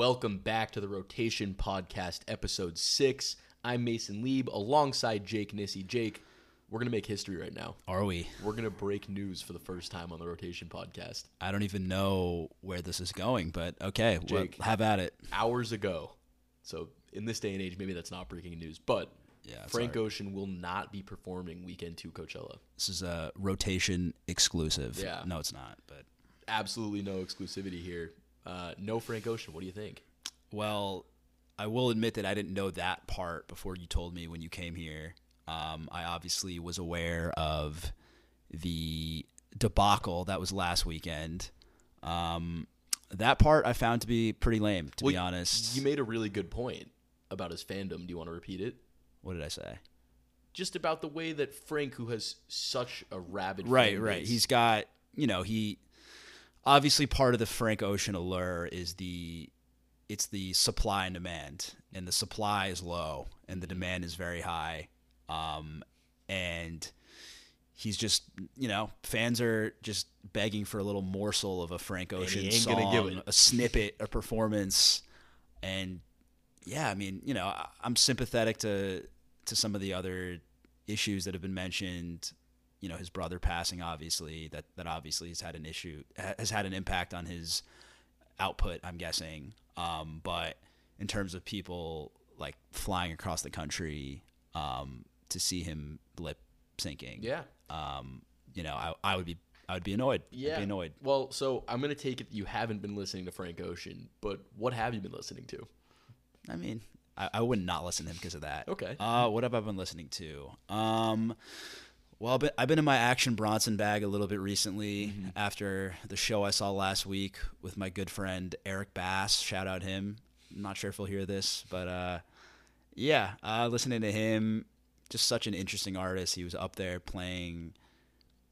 Welcome back to the Rotation Podcast, Episode 6. I'm Mason Lieb, alongside Jake Nissi. Jake, we're going to make history right now. Are we? We're going to break news for the first time on the Rotation Podcast. I don't even know where this is going, but okay, Jake, we'll have at it. Hours ago, so in this day and age, maybe that's not breaking news, but yeah, Frank Ocean will not be performing Weekend 2 Coachella. This is a Rotation exclusive. Yeah. No, it's not, but absolutely no exclusivity here. No Frank Ocean. What do you think? Well, I will admit that I didn't know that part before you told me when you came here. I obviously was aware of the debacle that was last weekend. That part I found to be pretty lame, to be honest. You made a really good point about his fandom. Do you want to repeat it? What did I say? Just about the way that Frank, who has such a rabid fan base. Right. He's got, obviously, part of the Frank Ocean allure is the supply and demand, and the supply is low and the demand is very high. And he's just, fans are just begging for a little morsel of a Frank Ocean song, a snippet, a performance. And yeah, I'm sympathetic to some of the other issues that have been mentioned. His brother passing, obviously, that obviously has had an impact on his output, I'm guessing. But in terms of people like flying across the country to see him lip syncing, yeah, I would be annoyed. Yeah, I'd be annoyed. Well, so I'm gonna take it you haven't been listening to Frank Ocean, but what have you been listening to? I would not listen to him because of that. Okay. What have I been listening to? Well, I've been in my Action Bronson bag a little bit recently after the show I saw last week with my good friend Eric Bass. Shout out him. I'm not sure if he'll hear this, but listening to him, just such an interesting artist. He was up there playing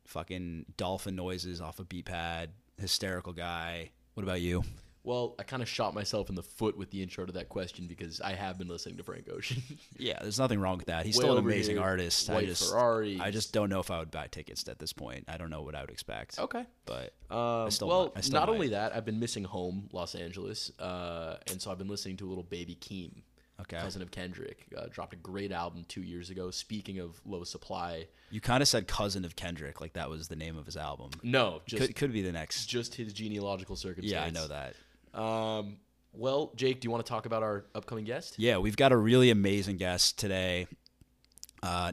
fucking dolphin noises off a beat pad. Hysterical guy. What about you? Well, I kind of shot myself in the foot with the intro to that question because I have been listening to Frank Ocean. Yeah, there's nothing wrong with that. He's still an amazing artist. I just don't know if I would buy tickets at this point. I don't know what I would expect. Okay. But only that, I've been missing home, Los Angeles, and so I've been listening to a little Baby Keem, cousin of Kendrick. Dropped a great album 2 years ago. Speaking of low supply. You kind of said cousin of Kendrick, like that was the name of his album. No. Just, could be the next. Just his genealogical circumstance. Yeah, I know that. Well, Jake, do you want to talk about our upcoming guest? Yeah, we've got a really amazing guest today.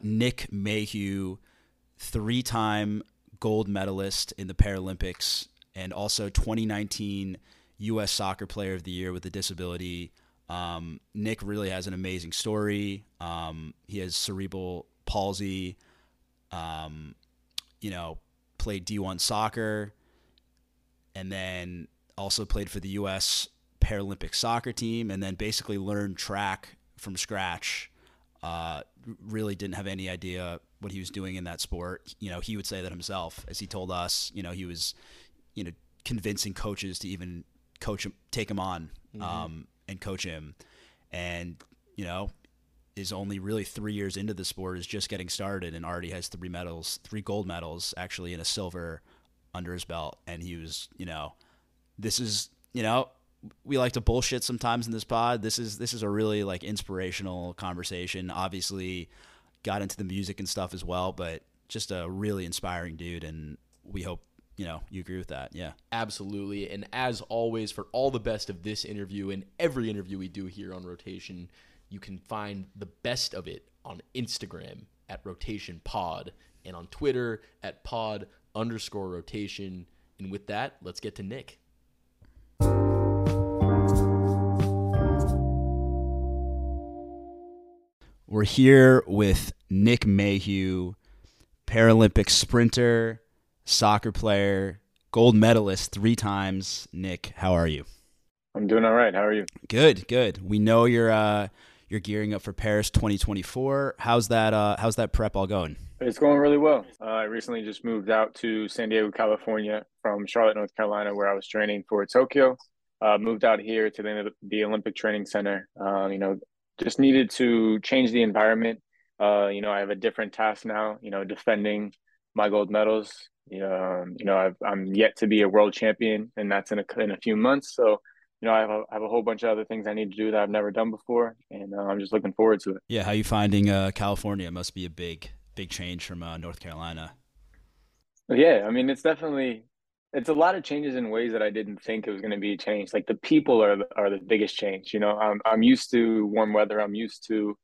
Nick Mayhugh, 3-time gold medalist in the Paralympics and also 2019 U.S. Soccer Player of the Year with a disability. Nick really has an amazing story. He has cerebral palsy, played D1 soccer and then also played for the U.S. Paralympic soccer team and then basically learned track from scratch. Really didn't have any idea what he was doing in that sport. He would say that himself, as he told us. He was, convincing coaches to even coach him, take him on and coach him. And, is only really 3 years into the sport, is just getting started and already has 3 gold medals, actually, and a silver under his belt. And he was, this is, we like to bullshit sometimes in this pod. This is a really like inspirational conversation. Obviously got into the music and stuff as well, but just a really inspiring dude. And we hope, you agree with that. Yeah, absolutely. And as always, for all the best of this interview and every interview we do here on Rotation, you can find the best of it on Instagram at rotationpod and on Twitter at pod_rotation. And with that, let's get to Nick. We're here with Nick Mayhugh, Paralympic sprinter, soccer player, gold medalist 3 times. Nick, how are you? I'm doing all right. How are you? Good. We know you're gearing up for Paris 2024. How's that prep all going? It's going really well. I recently just moved out to San Diego, California from Charlotte, North Carolina, where I was training for Tokyo. Moved out here to the Olympic Training Center. Just needed to change the environment. I have a different task now, defending my gold medals. I'm yet to be a world champion, and that's in a few months. So you know, I have a whole bunch of other things I need to do that I've never done before, and I'm just looking forward to it. Yeah, how are you finding California? It must be a big change from North Carolina. Yeah, I mean, it's a lot of changes in ways that I didn't think it was going to be changed. Like the people are the biggest change. You know, I'm used to warm weather. I'm used to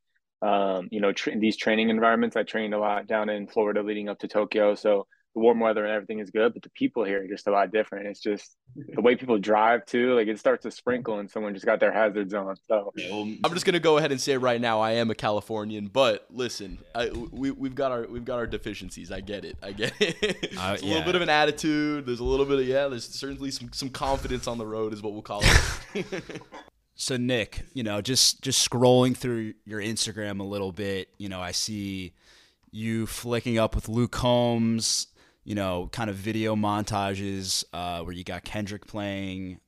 these training environments. I trained a lot down in Florida leading up to Tokyo, so the warm weather and everything is good, but the people here are just a lot different. It's just the way people drive too. Like it starts to sprinkle and someone just got their hazards on. So I'm just going to go ahead and say right now, I am a Californian, but listen, we've got our deficiencies. I get it. It's a little bit of an attitude. There's a little bit of, there's certainly some confidence on the road is what we'll call it. So Nick, you know, just scrolling through your Instagram a little bit, you know, I see you flicking up with Luke Combs, you know, kind of video montages where you got Kendrick playing,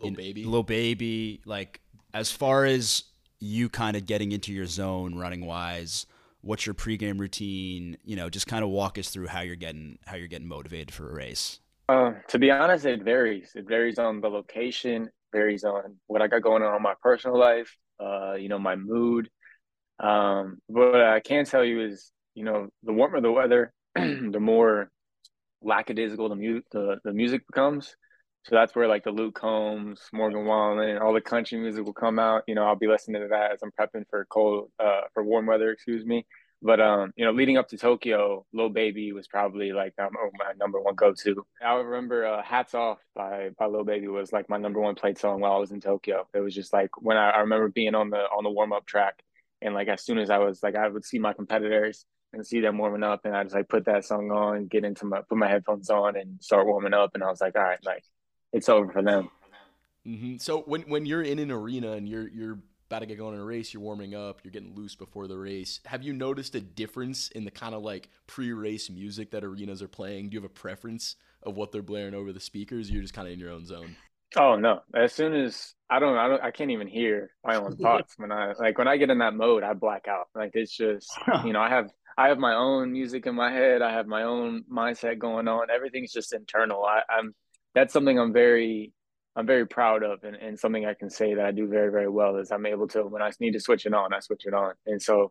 Lil Baby. Like, as far as you kind of getting into your zone running wise, what's your pregame routine? You know, just kind of walk us through how you're getting motivated for a race. To be honest, it varies. It varies on the location, varies on what I got going on in my personal life, my mood. But what I can tell you is, you know, the warmer the weather, the more lackadaisical the music becomes. So that's where like the Luke Combs, Morgan Wallen, all the country music will come out. You know, I'll be listening to that as I'm prepping for warm weather, excuse me. But, leading up to Tokyo, Lil Baby was probably like my number one go-to. I remember Hats Off by Lil Baby was like my number one played song while I was in Tokyo. It was just like when I remember being on the warm-up track, and like as soon as I was like, I would see my competitors and see them warming up, and I just like put that song on, put my headphones on and start warming up, and I was like, all right, like it's over for them. Mm-hmm. So when you're in an arena and you're about to get going in a race, you're warming up, you're getting loose before the race, have you noticed a difference in the kind of like pre-race music that arenas are playing? Do you have a preference of what they're blaring over the speakers, or you're just kind of in your own zone? Oh no! As soon as I can't even hear my own thoughts when I get in that mode, I black out. Like it's just, you know, I have my own music in my head. I have my own mindset going on. Everything's just internal. That's something I'm very proud of, and something I can say that I do very, very well is I'm able to, when I need to switch it on, I switch it on. And so,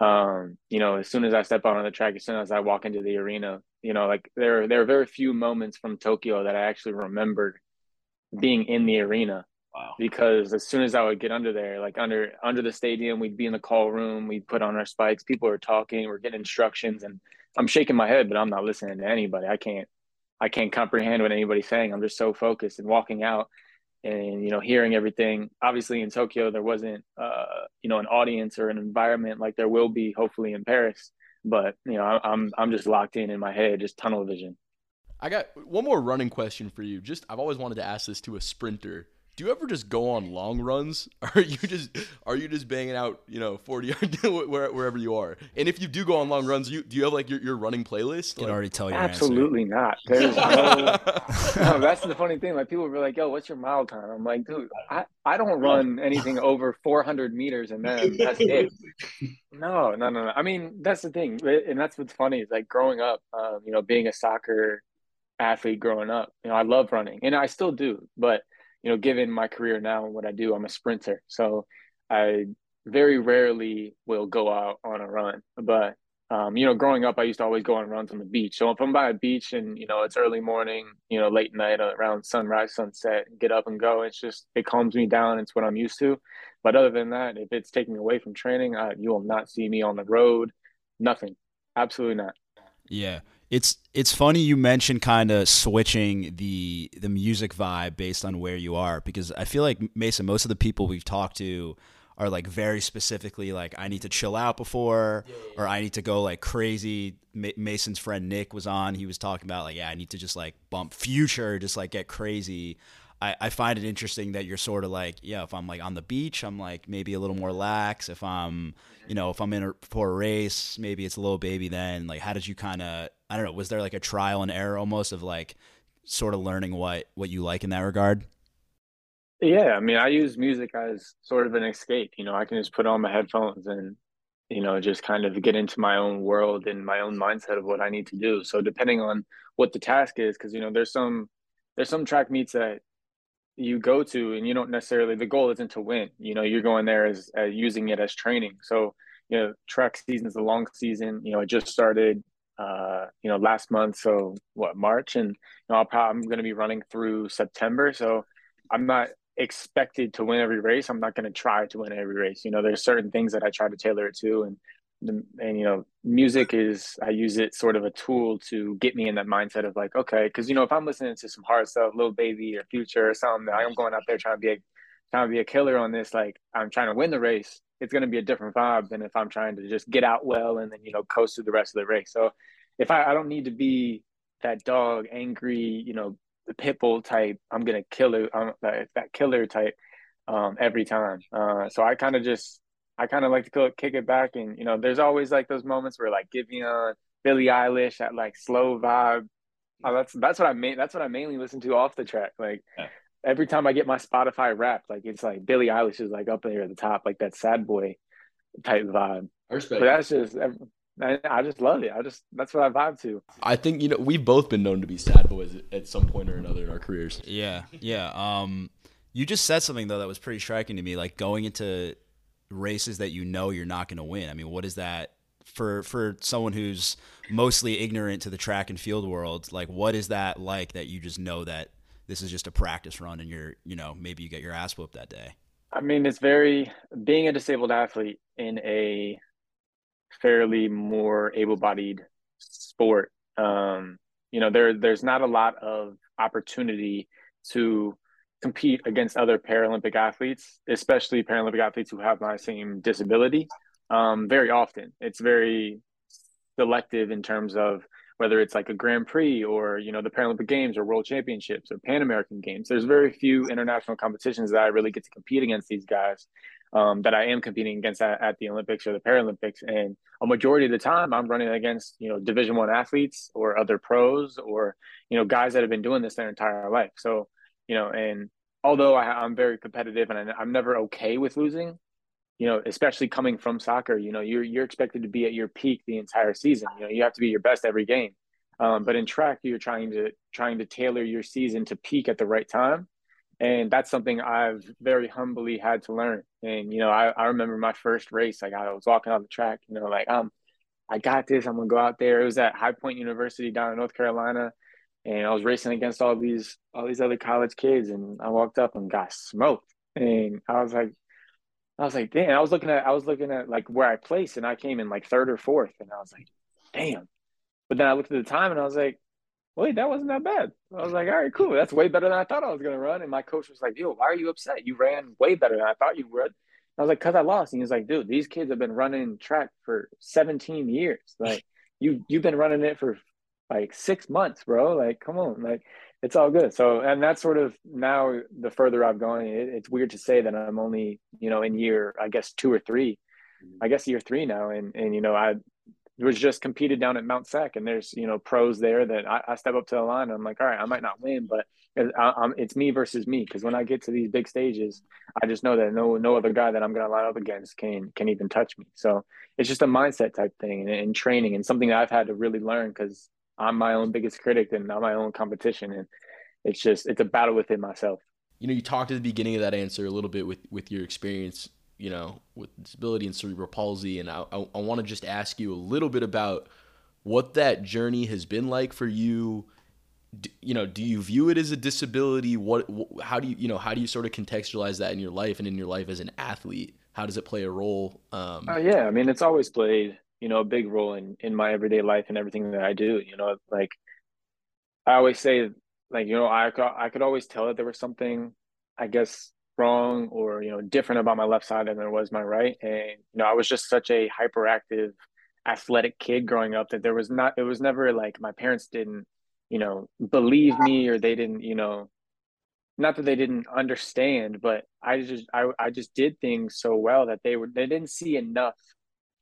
as soon as I step out on the track, as soon as I walk into the arena, you know, like there are very few moments from Tokyo that I actually remembered being in the arena. Wow. Because as soon as I would get under there, like under the stadium, we'd be in the call room, we'd put on our spikes, people are talking, we're getting instructions, and I'm shaking my head, but I'm not listening to anybody. I can't comprehend what anybody's saying. I'm just so focused, and walking out and, you know, hearing everything. Obviously in Tokyo, there wasn't, an audience or an environment like there will be hopefully in Paris, but, you know, I'm just locked in my head, just tunnel vision. I got one more running question for you. Just, I've always wanted to ask this to a sprinter. Do you ever just go on long runs? Are you just banging out, 40 yards wherever you are? And if you do go on long runs, do you have like your running playlist? I can already tell you. Absolutely not. There's no, that's the funny thing. Like people were like, "Yo, what's your mile time?" I'm like, "Dude, I don't run anything over 400 meters, and then that's it." No. I mean, that's the thing, and that's what's funny is like growing up, being a soccer athlete growing up, you know, I love running, and I still do, but you know, given my career now and what I do, I'm a sprinter. So I very rarely will go out on a run. But, growing up, I used to always go on runs on the beach. So if I'm by a beach and, you know, it's early morning, you know, late night around sunrise, sunset, get up and go, it calms me down. It's what I'm used to. But other than that, if it's taking away from training, you will not see me on the road. Nothing. Absolutely not. Yeah. It's funny you mentioned kind of switching the music vibe based on where you are, because I feel like, Mason, most of the people we've talked to are like very specifically like, I need to chill out before, or I need to go like crazy. Mason's friend Nick was on. He was talking about like, I need to just like bump Future, just like get crazy. I find it interesting that you're sort of like, if I'm like on the beach, I'm like maybe a little more lax. If I'm, if I'm for a race, maybe it's a little baby then. Like, how did you kind of, I don't know, was there like a trial and error almost of like sort of learning what you like in that regard? Yeah. I mean, I use music as sort of an escape. You know, I can just put on my headphones and, just kind of get into my own world and my own mindset of what I need to do. So depending on what the task is, because, there's some track meets that you go to, and you don't necessarily, the goal isn't to win, you know, you're going there as using it as training. So, you know, track season is a long season, you know, it just started, you know, last month. So what, March, and you know, I'm going to be running through September. So I'm not expected to win every race. I'm not going to try to win every race. You know, there's certain things that I try to tailor it to, and you know, music is, I use it sort of a tool to get me in that mindset of like, okay, because you know, if I'm listening to some hard stuff, Lil Baby or Future or something, that I'm going out there trying to be a killer on this, like I'm trying to win the race, it's going to be a different vibe than if I'm trying to just get out well and then, you know, coast through the rest of the race. So if I don't need to be that dog, angry, you know, the pit bull type, I'm gonna kill it, that killer type every time. So I kind of like to kick it back, and you know, there's always like those moments where like Giveon, Billie Eilish, that like slow vibe. That's what I mainly listen to off the track. Like every time I get my Spotify Wrapped, like it's like Billie Eilish is like up there at the top, like that sad boy type vibe. But that's just. I just love it. That's what I vibe to. I think, you know, we've both been known to be sad boys at some point or another in our careers. Yeah, yeah. You just said something though that was pretty striking to me, like going into races that you know you're not going to win. I mean, what is that for someone who's mostly ignorant to the track and field world? Like, what is that like that you just know that this is just a practice run and you're, you know, maybe you get your ass whooped that day? I mean, it's very, being a disabled athlete in a fairly more able-bodied sport, you know, there's not a lot of opportunity to compete against other Paralympic athletes, especially Paralympic athletes who have my same disability. Very often it's very selective in terms of whether it's like a Grand Prix or, you know, the Paralympic Games or World Championships or Pan American Games. There's very few international competitions that I really get to compete against these guys. That I am competing against at the Olympics or the Paralympics, and a majority of the time I'm running against, you know, Division I athletes or other pros or, you know, guys that have been doing this their entire life. So, you know, and although I'm very competitive and I'm never okay with losing, you know, especially coming from soccer, you know, you're expected to be at your peak the entire season. You know, you have to be your best every game. But in track, you're trying to tailor your season to peak at the right time. And that's something I've very humbly had to learn. And, you know, I remember my first race, like I was walking on the track, you know, like, I got this, I'm going to go out there. It was at High Point University down in North Carolina. And I was racing against all these other college kids. And I walked up and got smoked. And I was like, damn, I was looking at like where I placed, and I came in like third or fourth. And I was like, damn. But then I looked at the time and I was like, wait, that wasn't that bad. I was like, all right, cool. That's way better than I thought I was going to run. And my coach was like, yo, why are you upset? You ran way better than I thought you would. I was like, because I lost. And he was like, dude, these kids have been running track for 17 years. Like, you've been running it for like 6 months, bro. Like, come on. Like, it's all good. So, and that's sort of now the further I've gone, it's weird to say that I'm only, you know, in year, I guess, two or three. I guess year three now. And you know, I was just competed down at Mount Sac, and there's, you know, pros there that I step up to the line and I'm like, all right, I might not win, but it's me versus me. Because when I get to these big stages, I just know that no other guy that I'm going to line up against can even touch me. So it's just a mindset type thing and training, and something that I've had to really learn, because I'm my own biggest critic and I'm my own competition. And it's just, it's a battle within myself. You know, you talked at the beginning of that answer a little bit with your experience, you know, with disability and cerebral palsy. And I want to just ask you a little bit about what that journey has been like for you. You know, do you view it as a disability? How do you sort of contextualize that in your life and in your life as an athlete? How does it play a role? Yeah. I mean, it's always played, you know, a big role in my everyday life and everything that I do. You know, like I always say, like, you know, I could always tell that there was something, I guess, wrong or, you know, different about my left side than there was my right. And, you know, I was just such a hyperactive athletic kid growing up that it was never like my parents didn't, you know, believe me, or they didn't, you know, not that they didn't understand, but I just did things so well that they didn't see enough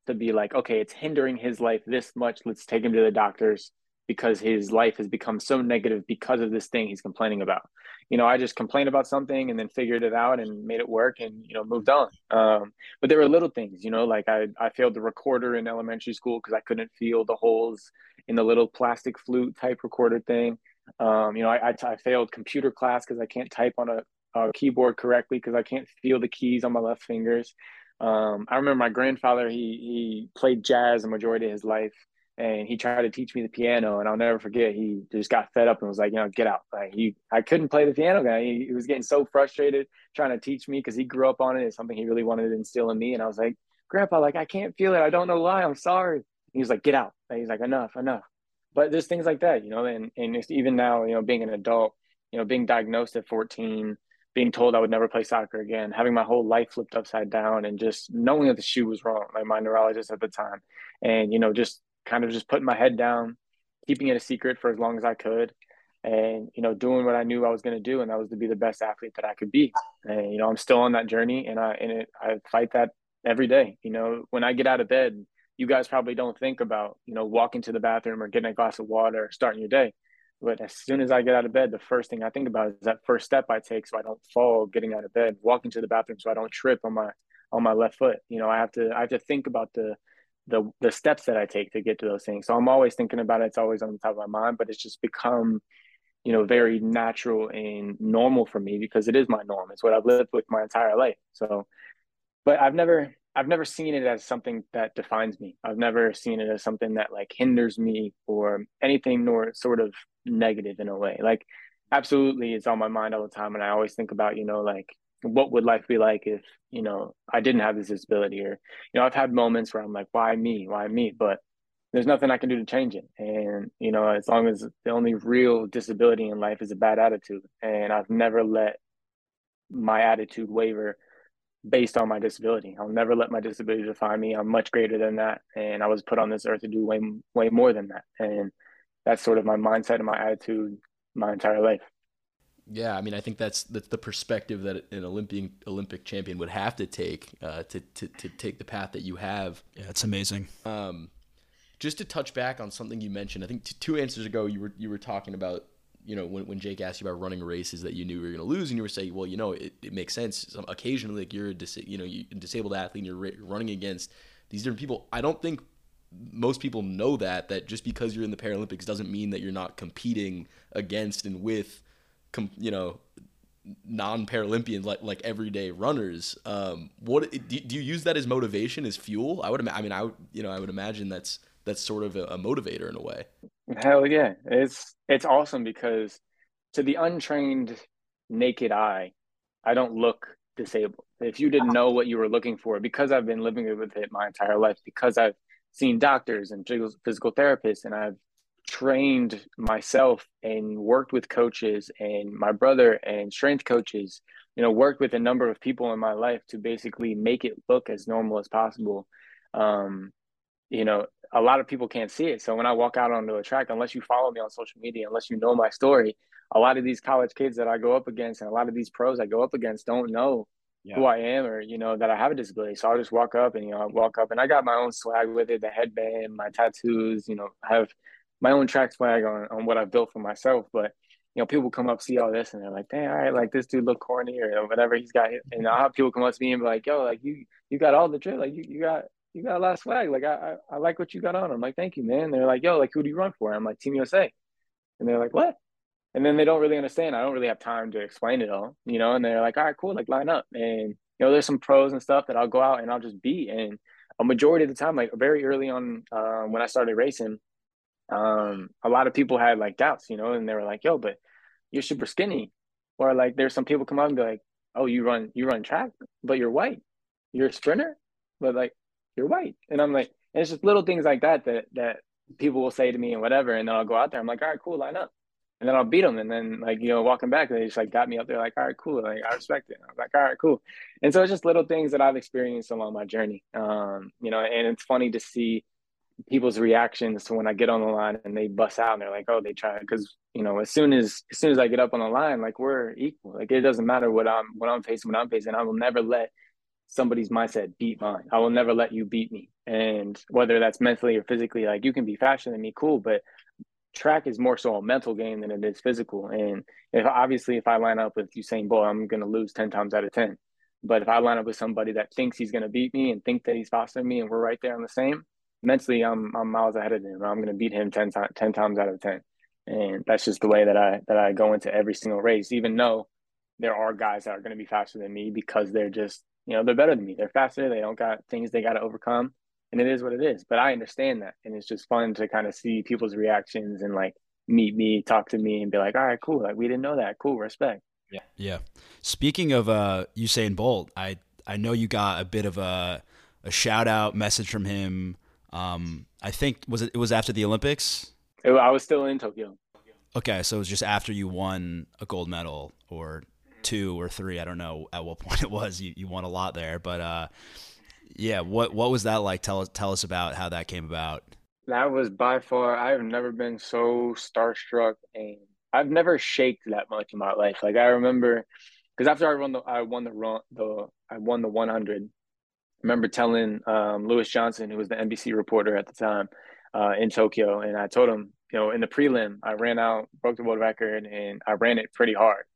to be like, okay, it's hindering his life this much, let's take him to the doctors, because his life has become so negative because of this thing he's complaining about. You know, I just complained about something and then figured it out and made it work and, you know, moved on. But there were little things, you know, like I failed the recorder in elementary school because I couldn't feel the holes in the little plastic flute type recorder thing. You know, I failed computer class because I can't type on a keyboard correctly because I can't feel the keys on my left fingers. I remember my grandfather, he played jazz the majority of his life, and he tried to teach me the piano, and I'll never forget, he just got fed up and was like, you know, get out. Like, I couldn't play the piano guy. He was getting so frustrated trying to teach me because he grew up on it. It's something he really wanted to instill in me. And I was like, Grandpa, like, I can't feel it. I don't know why. I'm sorry. And he was like, get out. And he's like, enough. But there's things like that, you know, and just even now, you know, being an adult, you know, being diagnosed at 14, being told I would never play soccer again, having my whole life flipped upside down and just knowing that the shoe was wrong, like my neurologist at the time. And, you know, just kind of just putting my head down, keeping it a secret for as long as I could and, you know, doing what I knew I was going to do. And that was to be the best athlete that I could be. And, you know, I'm still on that journey and I fight that every day. You know, when I get out of bed, you guys probably don't think about, you know, walking to the bathroom or getting a glass of water, starting your day. But as soon as I get out of bed, the first thing I think about is that first step I take so I don't fall getting out of bed, walking to the bathroom so I don't trip on my left foot. You know, I have to think about the steps that I take to get to those things. So I'm always thinking about it. It's always on the top of my mind, but it's just become, you know, very natural and normal for me because it is my norm. It's what I've lived with my entire life. So, but I've never seen it as something that defines me. I've never seen it as something that like hinders me or anything, nor sort of negative in a way. Like, absolutely, it's on my mind all the time. And I always think about, you know, like, what would life be like if, you know, I didn't have this disability? Or, you know, I've had moments where I'm like, why me? But there's nothing I can do to change it. And, you know, as long as the only real disability in life is a bad attitude. And I've never let my attitude waver based on my disability. I'll never let my disability define me. I'm much greater than that. And I was put on this earth to do way more than that. And that's sort of my mindset and my attitude my entire life. Yeah, I mean, I think that's the perspective that an Olympic champion would have to take to take the path that you have. Yeah, it's amazing. Just to touch back on something you mentioned, I think two answers ago, you were talking about, you know, when Jake asked you about running races that you knew you were going to lose, and you were saying, well, you know, it makes sense. Occasionally, like, you're a disabled athlete, and you're running against these different people. I don't think most people know that just because you're in the Paralympics doesn't mean that you're not competing against and with, you know, non-Paralympian like everyday runners. What do you use that as motivation, as fuel? I would imagine that's sort of a motivator in a way. Hell yeah, it's awesome because to the untrained naked eye, I don't look disabled. If you didn't know what you were looking for, because I've been living with it my entire life, because I've seen doctors and physical therapists, and I've trained myself and worked with coaches and my brother and strength coaches, you know, worked with a number of people in my life to basically make it look as normal as possible. You know, a lot of people can't see it. So when I walk out onto a track, unless you follow me on social media, unless you know my story, a lot of these college kids that I go up against and a lot of these pros I go up against don't know who I am, or, you know, that I have a disability. So I'll just walk up and, you know, I walk up and I got my own swag with it, the headband, my tattoos, you know, I have my own track swag on what I've built for myself. But, you know, people come up, see all this, and they're like, dang, all right, like, this dude look corny or whatever he's got. And I'll have people come up to me and be like, yo, like, you got all the drip, like, you got a lot of swag. Like, I like what you got on. I'm like, thank you, man. And they're like, yo, like, who do you run for? And I'm like, Team USA. And they're like, what? And then they don't really understand. I don't really have time to explain it all, you know? And they're like, all right, cool. Like, line up. And, you know, there's some pros and stuff that I'll go out and I'll just beat. And a majority of the time, like, very early on when I started racing, a lot of people had like doubts, you know, and they were like, yo, but you're super skinny. Or like, there's some people come out and be like, oh, you run track, but you're white. You're a sprinter, but like, you're white. And I'm like, and it's just little things like that people will say to me and whatever. And then I'll go out there. I'm like, all right, cool, line up. And then I'll beat them. And then, like, you know, walking back, they just like got me up there, like, all right, cool. Like, I respect it. I'm like, all right, cool. And so it's just little things that I've experienced along my journey. You know, and it's funny to see people's reactions to when I get on the line and they bust out and they're like, oh, they tried. Cause, you know, as soon as I get up on the line, like, we're equal. Like, it doesn't matter what I'm facing. I will never let somebody's mindset beat mine. I will never let you beat me. And whether that's mentally or physically, like, you can be faster than me, cool, but track is more so a mental game than it is physical. And if I line up with Usain Bolt, I'm going to lose 10 times out of 10. But if I line up with somebody that thinks he's going to beat me and think that he's faster than me, and we're right there on the same, mentally I'm miles ahead of him. I'm going to beat him 10 times out of 10. And that's just the way that I go into every single race, even though there are guys that are going to be faster than me because they're just, you know, they're better than me. They're faster. They don't got things they got to overcome. And it is what it is. But I understand that. And it's just fun to kind of see people's reactions and like meet me, talk to me and be like, all right, cool. Like, we didn't know that. Cool. Respect. Yeah. Yeah. Speaking of Usain Bolt, I know you got a bit of a shout out message from him. I think it was after the Olympics. I was still in Tokyo. Okay, so it was just after you won a gold medal or two or three. I don't know at what point it was. You won a lot there, but yeah, what was that like? Tell us about how that came about. That was by far, I've never been so starstruck, and I've never shaked that much in my life. Like, I remember, because after I won the 100. I remember telling Lewis Johnson, who was the NBC reporter at the time in Tokyo, and I told him, you know, in the prelim, I ran out, broke the world record, and I ran it pretty hard.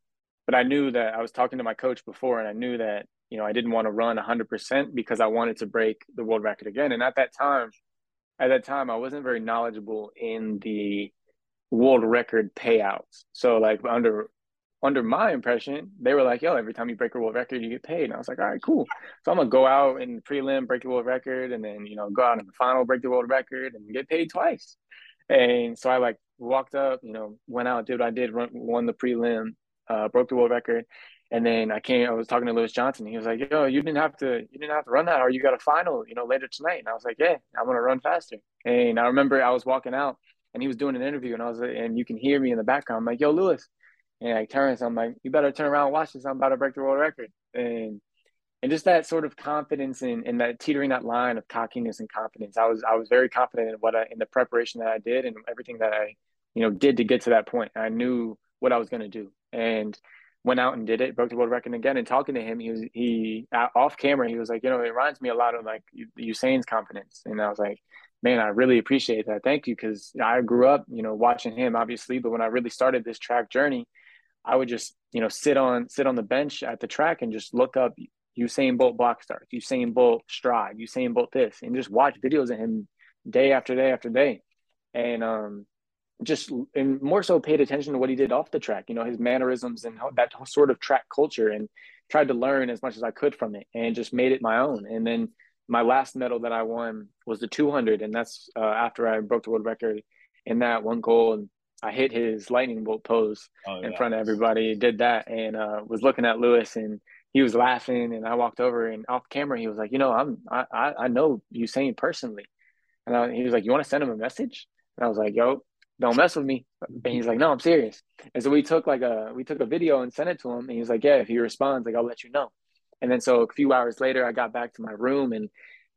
But I knew that I was talking to my coach before, and I knew that, you know, I didn't want to run 100% because I wanted to break the world record again. And at that time, I wasn't very knowledgeable in the world record payouts. So, like, under my impression, they were like, yo, every time you break a world record, you get paid. And I was like, all right, cool. So I'm going to go out in the prelim, break the world record, and then, you know, go out in the final, break the world record, and get paid twice. And so I, like, walked up, you know, went out, did what I did, won the prelim, broke the world record. And then I was talking to Lewis Johnson. He was like, yo, you didn't have to run that, or you got a final, you know, later tonight. And I was like, yeah, I'm going to run faster. And I remember I was walking out, and he was doing an interview, and I was like, and you can hear me in the background. I'm like, yo, Lewis. And I turn, so I'm like, you better turn around and watch this. I'm about to break the world record. And just that sort of confidence and that teetering that line of cockiness and confidence. I was very confident in in the preparation that I did and everything that I, you know, did to get to that point. I knew what I was going to do and went out and did it, broke the world record again. And talking to him, he off camera, he was like, you know, it reminds me a lot of like Usain's confidence. And I was like, man, I really appreciate that. Thank you. Cause I grew up, you know, watching him obviously, but when I really started this track journey, I would just, you know, sit on the bench at the track and just look up Usain Bolt block starts, Usain Bolt stride, Usain Bolt this, and just watch videos of him day after day after day. And and more so paid attention to what he did off the track, you know, his mannerisms and that sort of track culture, and tried to learn as much as I could from it and just made it my own. And then my last medal that I won was the 200. And that's after I broke the world record in that one goal. And I hit his lightning bolt pose in front of everybody, did that, and was looking at Lewis, and he was laughing, and I walked over, and off camera he was like, you know, I know Usain personally. And he was like, you want to send him a message? And I was like, yo, don't mess with me. And he's like, no, I'm serious. And so we took a video and sent it to him, and he was like, yeah, if he responds, like, I'll let you know. And then so a few hours later I got back to my room, and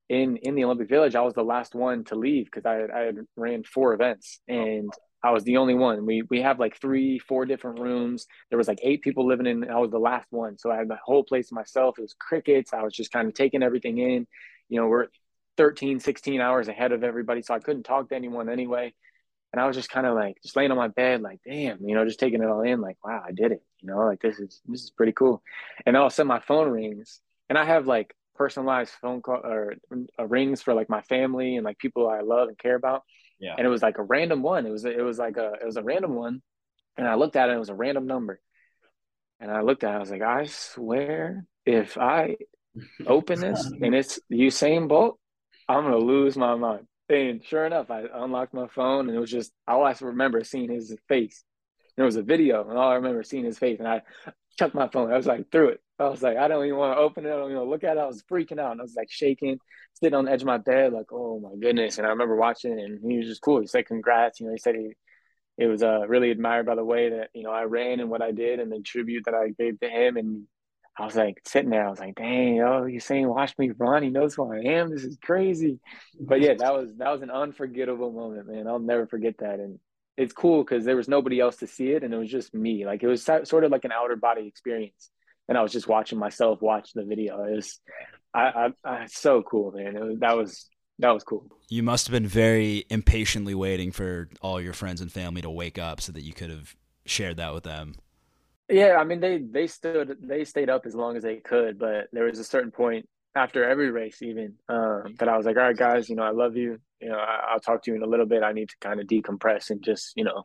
in the Olympic Village I was the last one to leave because I had ran 4 events, and I was the only one. We have like 3-4 different rooms. There was like 8 people living in, and I was the last one. So I had the whole place to myself. It was crickets. I was just kind of taking everything in. You know, we're 13, 16 hours ahead of everybody. So I couldn't talk to anyone anyway. And I was just kind of like, just laying on my bed, like, damn, you know, just taking it all in. Like, wow, I did it. You know, like this is pretty cool. And all of a sudden my phone rings, and I have like personalized phone call or rings for like my family and like people I love and care about. Yeah. And it was like a random one. It was a random one. And I looked at it, and it was a random number. And I looked at it, I was like, I swear if I open this and it's Usain Bolt, I'm going to lose my mind. And sure enough, I unlocked my phone, and it was just, all I remember seeing his face. There was a video, and all I remember seeing his face. And I chucked my phone. I was like, threw it. I was like, I don't even want to open it. I don't even want to look at it. I was freaking out. And I was like shaking, sitting on the edge of my bed, like, oh my goodness. And I remember watching it, and he was just cool. He said, congrats. You know, he said he was really admired by the way that, you know, I ran and what I did and the tribute that I gave to him. And I was like sitting there, I was like, dang, oh, he's saying, watch me run. He knows who I am. This is crazy. But yeah, that was an unforgettable moment, man. I'll never forget that. And it's cool because there was nobody else to see it, and it was just me. Like, it was sort of like an outer body experience. And I was just watching myself watch the video. It was, so cool, man. That was cool. You must have been very impatiently waiting for all your friends and family to wake up so that you could have shared that with them. Yeah, I mean, they stayed up as long as they could, but there was a certain point after every race, even that I was like, all right, guys, you know, I love you. You know, I'll talk to you in a little bit. I need to kind of decompress and just, you know,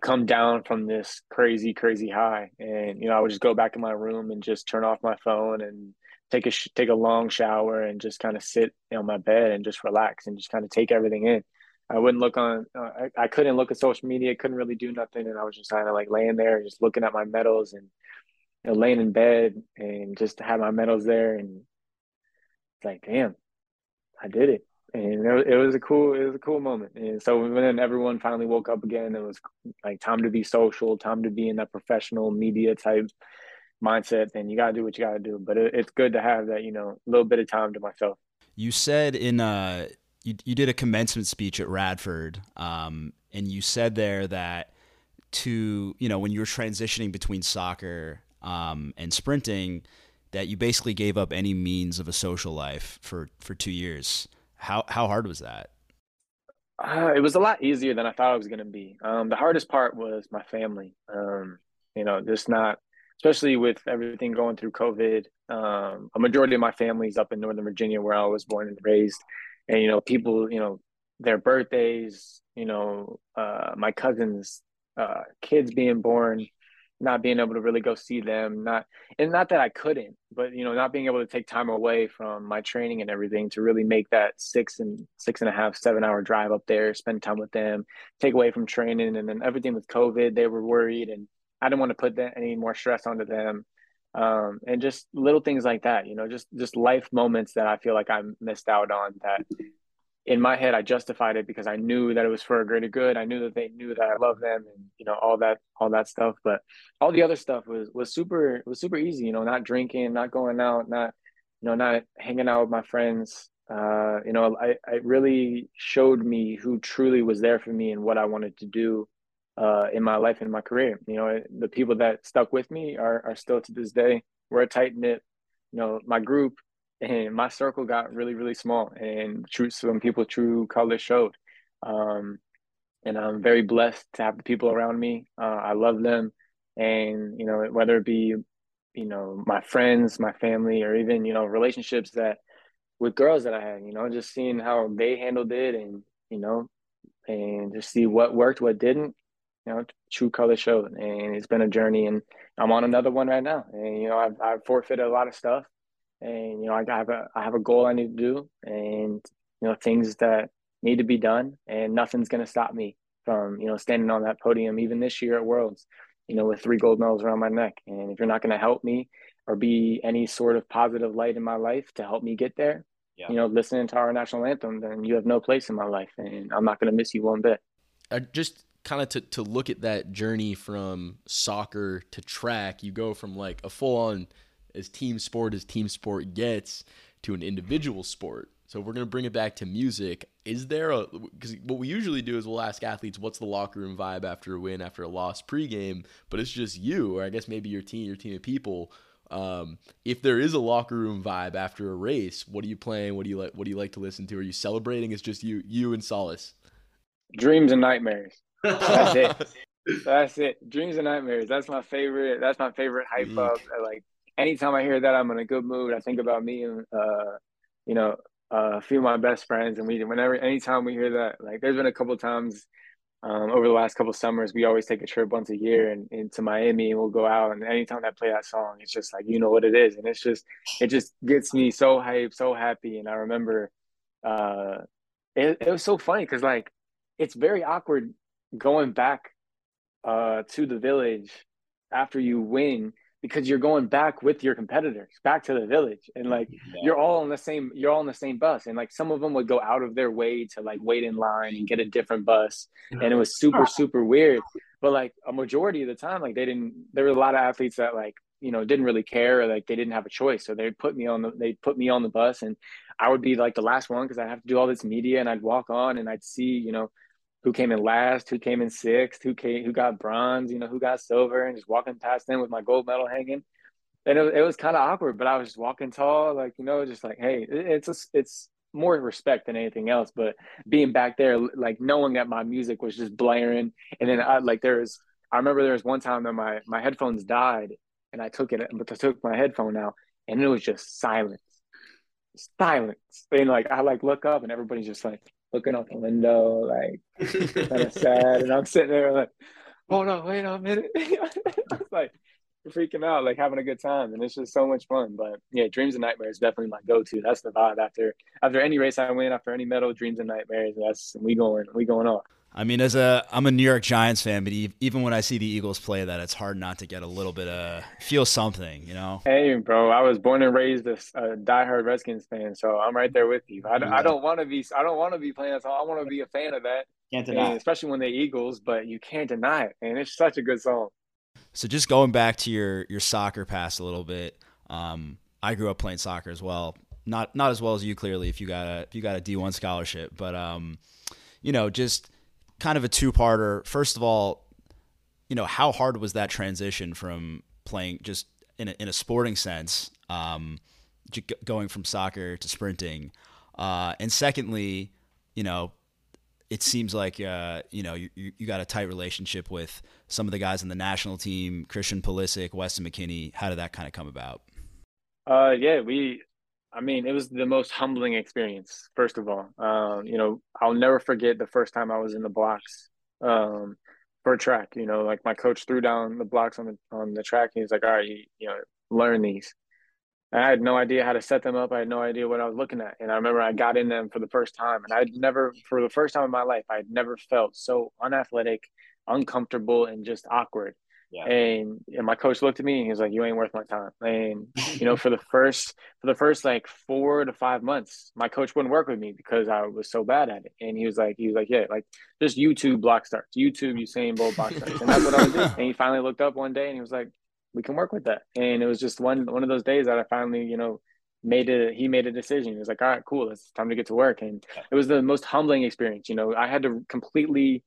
come down from this crazy, crazy high. And, you know, I would just go back in my room and just turn off my phone and take a long shower and just kind of sit on my bed and just relax and just kind of take everything in. I wouldn't look on, I couldn't look at social media, couldn't really do nothing. And I was just kind of like laying there, just looking at my medals and, you know, laying in bed and just have my medals there. And it's like, damn, I did it. And it was a cool moment. And so when everyone finally woke up again, it was like time to be social, time to be in that professional media type mindset. And you got to do what you got to do. But it's good to have that, you know, little bit of time to myself. You said in you did a commencement speech at Radford, and you said there that when you were transitioning between soccer and sprinting, that you basically gave up any means of a social life for 2 years. How hard was that? It was a lot easier than I thought it was going to be. The hardest part was my family. Especially with everything going through COVID. A majority of my family's up in Northern Virginia, where I was born and raised. And, you know, people, you know, their birthdays, you know, my cousins, kids being born, not being able to really go see them, not that I couldn't, but, you know, not being able to take time away from my training and everything to really make that 6.5, 7 hour drive up there, spend time with them, take away from training. And then everything with COVID, they were worried, and I didn't want to put any more stress onto them. And just little things like that, you know, just life moments that I feel like I missed out on, that in my head, I justified it because I knew that it was for a greater good. I knew that they knew that I loved them, and, you know, all that stuff. But all the other stuff was super easy, you know, not drinking, not going out, not hanging out with my friends. It really showed me who truly was there for me and what I wanted to do in my life and my career. You know, the people that stuck with me are still to this day. We're a tight knit, you know, my group. And my circle got really, really small, and some people's true color showed. And I'm very blessed to have the people around me. I love them. And, you know, whether it be, you know, my friends, my family, or even, you know, relationships that with girls that I had, you know, just seeing how they handled it, and, you know, and just see what worked, what didn't, you know, true color showed. And it's been a journey, and I'm on another one right now. And, you know, I've forfeited a lot of stuff. And, you know, I have a goal I need to do, and, you know, things that need to be done, and nothing's going to stop me from, you know, standing on that podium, even this year at Worlds, you know, with 3 gold medals around my neck. And if you're not going to help me or be any sort of positive light in my life to help me get there, yeah, you know, listening to our national anthem, then you have no place in my life, and I'm not going to miss you one bit. Just kind of to look at that journey from soccer to track, you go from like a full on, as team sport gets, to an individual sport. So we're going to bring it back to music. Because what we usually do is we'll ask athletes, what's the locker room vibe after a win, after a loss pregame, but it's just you, or I guess maybe your team of people. If there is a locker room vibe after a race, what are you playing? What do you like to listen to? Are you celebrating? It's just you and Solace. Dreams and Nightmares. That's it. That's it. Dreams and Nightmares. That's my favorite. That's my favorite hype up. Like, anytime I hear that, I'm in a good mood. I think about me and, a few of my best friends. And anytime we hear that, like, there's been a couple of times over the last couple of summers, we always take a trip once a year and to Miami, and we'll go out. And anytime I play that song, it's just like, you know what it is. And it just gets me so hyped, so happy. And I remember it was so funny because, like, it's very awkward going back to the village after you win, because you're going back with your competitors back to the village, and like, yeah, you're all on the same bus. And like, some of them would go out of their way to like wait in line and get a different bus. And it was super, super weird. But like, a majority of the time, like, there were a lot of athletes that, like, you know, didn't really care, or like they didn't have a choice. So they put me on the bus, and I would be like the last one, 'cause I'd have to do all this media, and I'd walk on and I'd see, you know, who came in last, who came in sixth, who got bronze, you know, who got silver, and just walking past them with my gold medal hanging. And it was kind of awkward, but I was just walking tall, like, you know, just like, hey, it's more respect than anything else. But being back there, like, knowing that my music was just blaring. And then I remember there was one time that my headphones died, and I took my headphone out, and it was just silence. And like, I like look up, and everybody's just like, looking out the window, like, kind of sad. And I'm sitting there like, oh no, wait a minute. I was like freaking out, like having a good time. And it's just so much fun. But yeah, Dreams and Nightmares is definitely my go-to. That's the vibe after any race I win, after any medal, Dreams and Nightmares. That's we going off. I mean, I'm a New York Giants fan, but even when I see the Eagles play that, it's hard not to get a little bit of feel something, you know? Hey, bro, I was born and raised a diehard Redskins fan, so I'm right there with you. I don't want to be playing that song. I want to be a fan of that. Can't deny it. Especially when they Eagles, but you can't deny it. And it's such a good song. So just going back to your soccer past a little bit, I grew up playing soccer as well. Not as well as you, clearly, if you got a D1 scholarship, but you know, just kind of a two-parter. First of all, you know, how hard was that transition from playing just in a sporting sense, going from soccer to sprinting? And secondly, you know, it seems like, you know, you got a tight relationship with some of the guys in the national team, Christian Pulisic, Weston McKinney. How did that kind of come about? It was the most humbling experience, first of all. You know, I'll never forget the first time I was in the blocks for track. You know, like my coach threw down the blocks on the track, and he's like, all right, you know, learn these. And I had no idea how to set them up. I had no idea what I was looking at. And I remember I got in them for the first time. And for the first time in my life, I'd never felt so unathletic, uncomfortable, and just awkward. Yeah. And my coach looked at me and he was like, you ain't worth my time. And, you know, for the first like 4 to 5 months, my coach wouldn't work with me because I was so bad at it. And he was like, yeah, like just YouTube block starts, YouTube Usain Bolt block starts. And that's what I was doing. And he finally looked up one day and he was like, we can work with that. And it was just one of those days that I finally, you know, he made a decision. He was like, all right, cool. It's time to get to work. And it was the most humbling experience. You know, I had to completely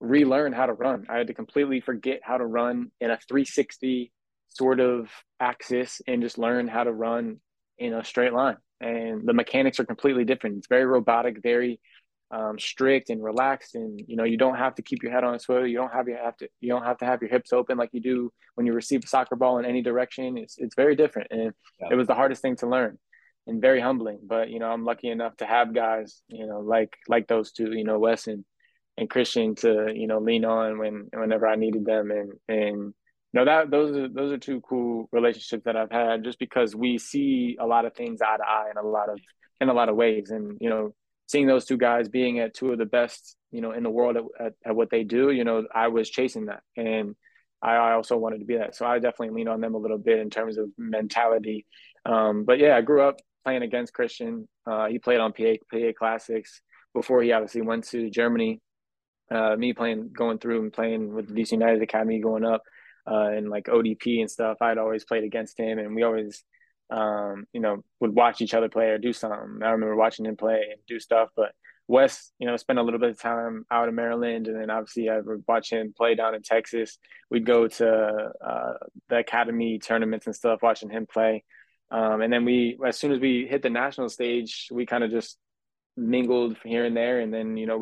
relearn how to run. I had to completely forget how to run in a 360 sort of axis and just learn how to run in a straight line. And the mechanics are completely different. It's very robotic, very strict and relaxed. And, you know, you don't have to keep your head on a swivel. You don't have to have your hips open like you do when you receive a soccer ball in any direction. It's very different. And it was the hardest thing to learn and very humbling. But, you know, I'm lucky enough to have guys, you know, like those two, you know, Wes and Christian to, you know, lean on whenever I needed them. And you know, that those are two cool relationships that I've had, just because we see a lot of things eye to eye in a lot of ways. And, you know, seeing those two guys being at two of the best, you know, in the world at what they do, you know, I was chasing that. And I also wanted to be that. So I definitely lean on them a little bit in terms of mentality. But yeah, I grew up playing against Christian. He played on PA Classics before he obviously went to Germany. Me going through and playing with the DC United Academy going up and like ODP and stuff, I'd always played against him, and we always, you know, would watch each other play or do something. I remember watching him play and do stuff. But Wes, you know, spent a little bit of time out of Maryland, and then obviously I would watch him play down in Texas. We'd go to the academy tournaments and stuff, watching him play. And then as soon as we hit the national stage, we kind of just mingled here and there. And then, you know,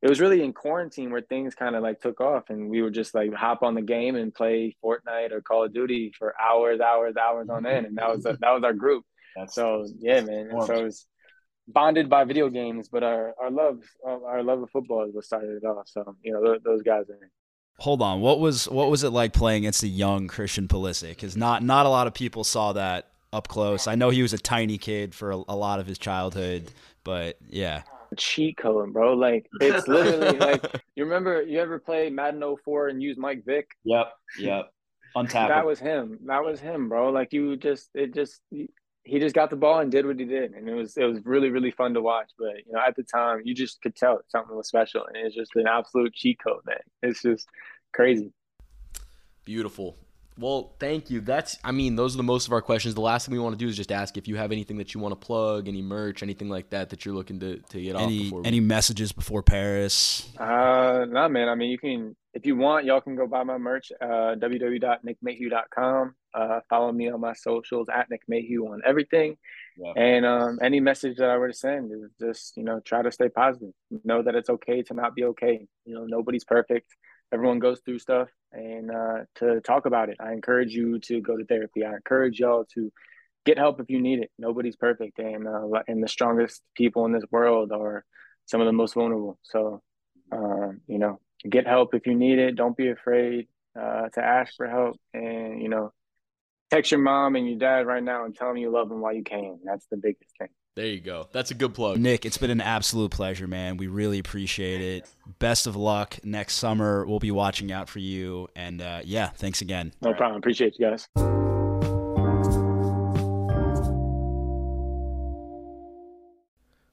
it was really in quarantine where things kind of like took off, and we would just like hop on the game and play Fortnite or Call of Duty for hours on end. And that was our group. So it was bonded by video games, but our love of football is what started it off. So, you know, those guys are. Hold on. What was it like playing against a young Christian Pulisic? Because not a lot of people saw that up close. I know he was a tiny kid for a lot of his childhood, but yeah. Cheat code, bro. Like, it's literally like, you remember, you ever play Madden 04 and use Mike Vick? Yep. Untapped. That was him, bro. Like, he just got the ball and did what he did, and it was really, really fun to watch. But, you know, at the time, you just could tell something was special, and it's just an absolute cheat code, man. It's just crazy. Beautiful. Well, thank you. Those are the most of our questions. The last thing we want to do is just ask if you have anything that you want to plug, any merch, anything like that that you're looking to get off before. Any messages before Paris? Nah, man. I mean, you can, if you want, y'all can go buy my merch, www.nickmayhugh.com. Follow me on my socials @NickMayhugh on everything. Yeah. And any message that I were to send is just, you know, try to stay positive. Know that it's okay to not be okay. You know, nobody's perfect. Everyone goes through stuff, and to talk about it. I encourage you to go to therapy. I encourage y'all to get help if you need it. Nobody's perfect, and the strongest people in this world are some of the most vulnerable. So, you know, get help if you need it. Don't be afraid to ask for help. And, you know, text your mom and your dad right now and tell them you love them while you can. That's the biggest thing. There you go. That's a good plug. Nick, it's been an absolute pleasure, man. We really appreciate it. Best of luck next summer. We'll be watching out for you. And yeah, thanks again. No problem. Appreciate you guys.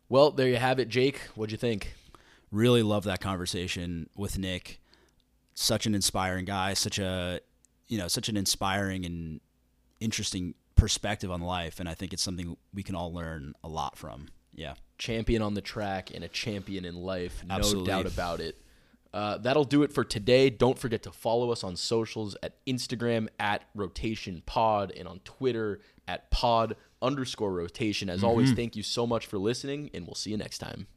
Well, there you have it, Jake. What'd you think? Really love that conversation with Nick. Such an inspiring guy, such an inspiring and interesting perspective on life, and I think it's something we can all learn a lot from. Yeah, champion on the track and a champion in life, no Absolutely. Doubt about it. That'll do it for today. Don't forget to follow us on socials at Instagram at rotationpod and on Twitter at pod_rotation. As always, thank you so much for listening, and we'll see you next time.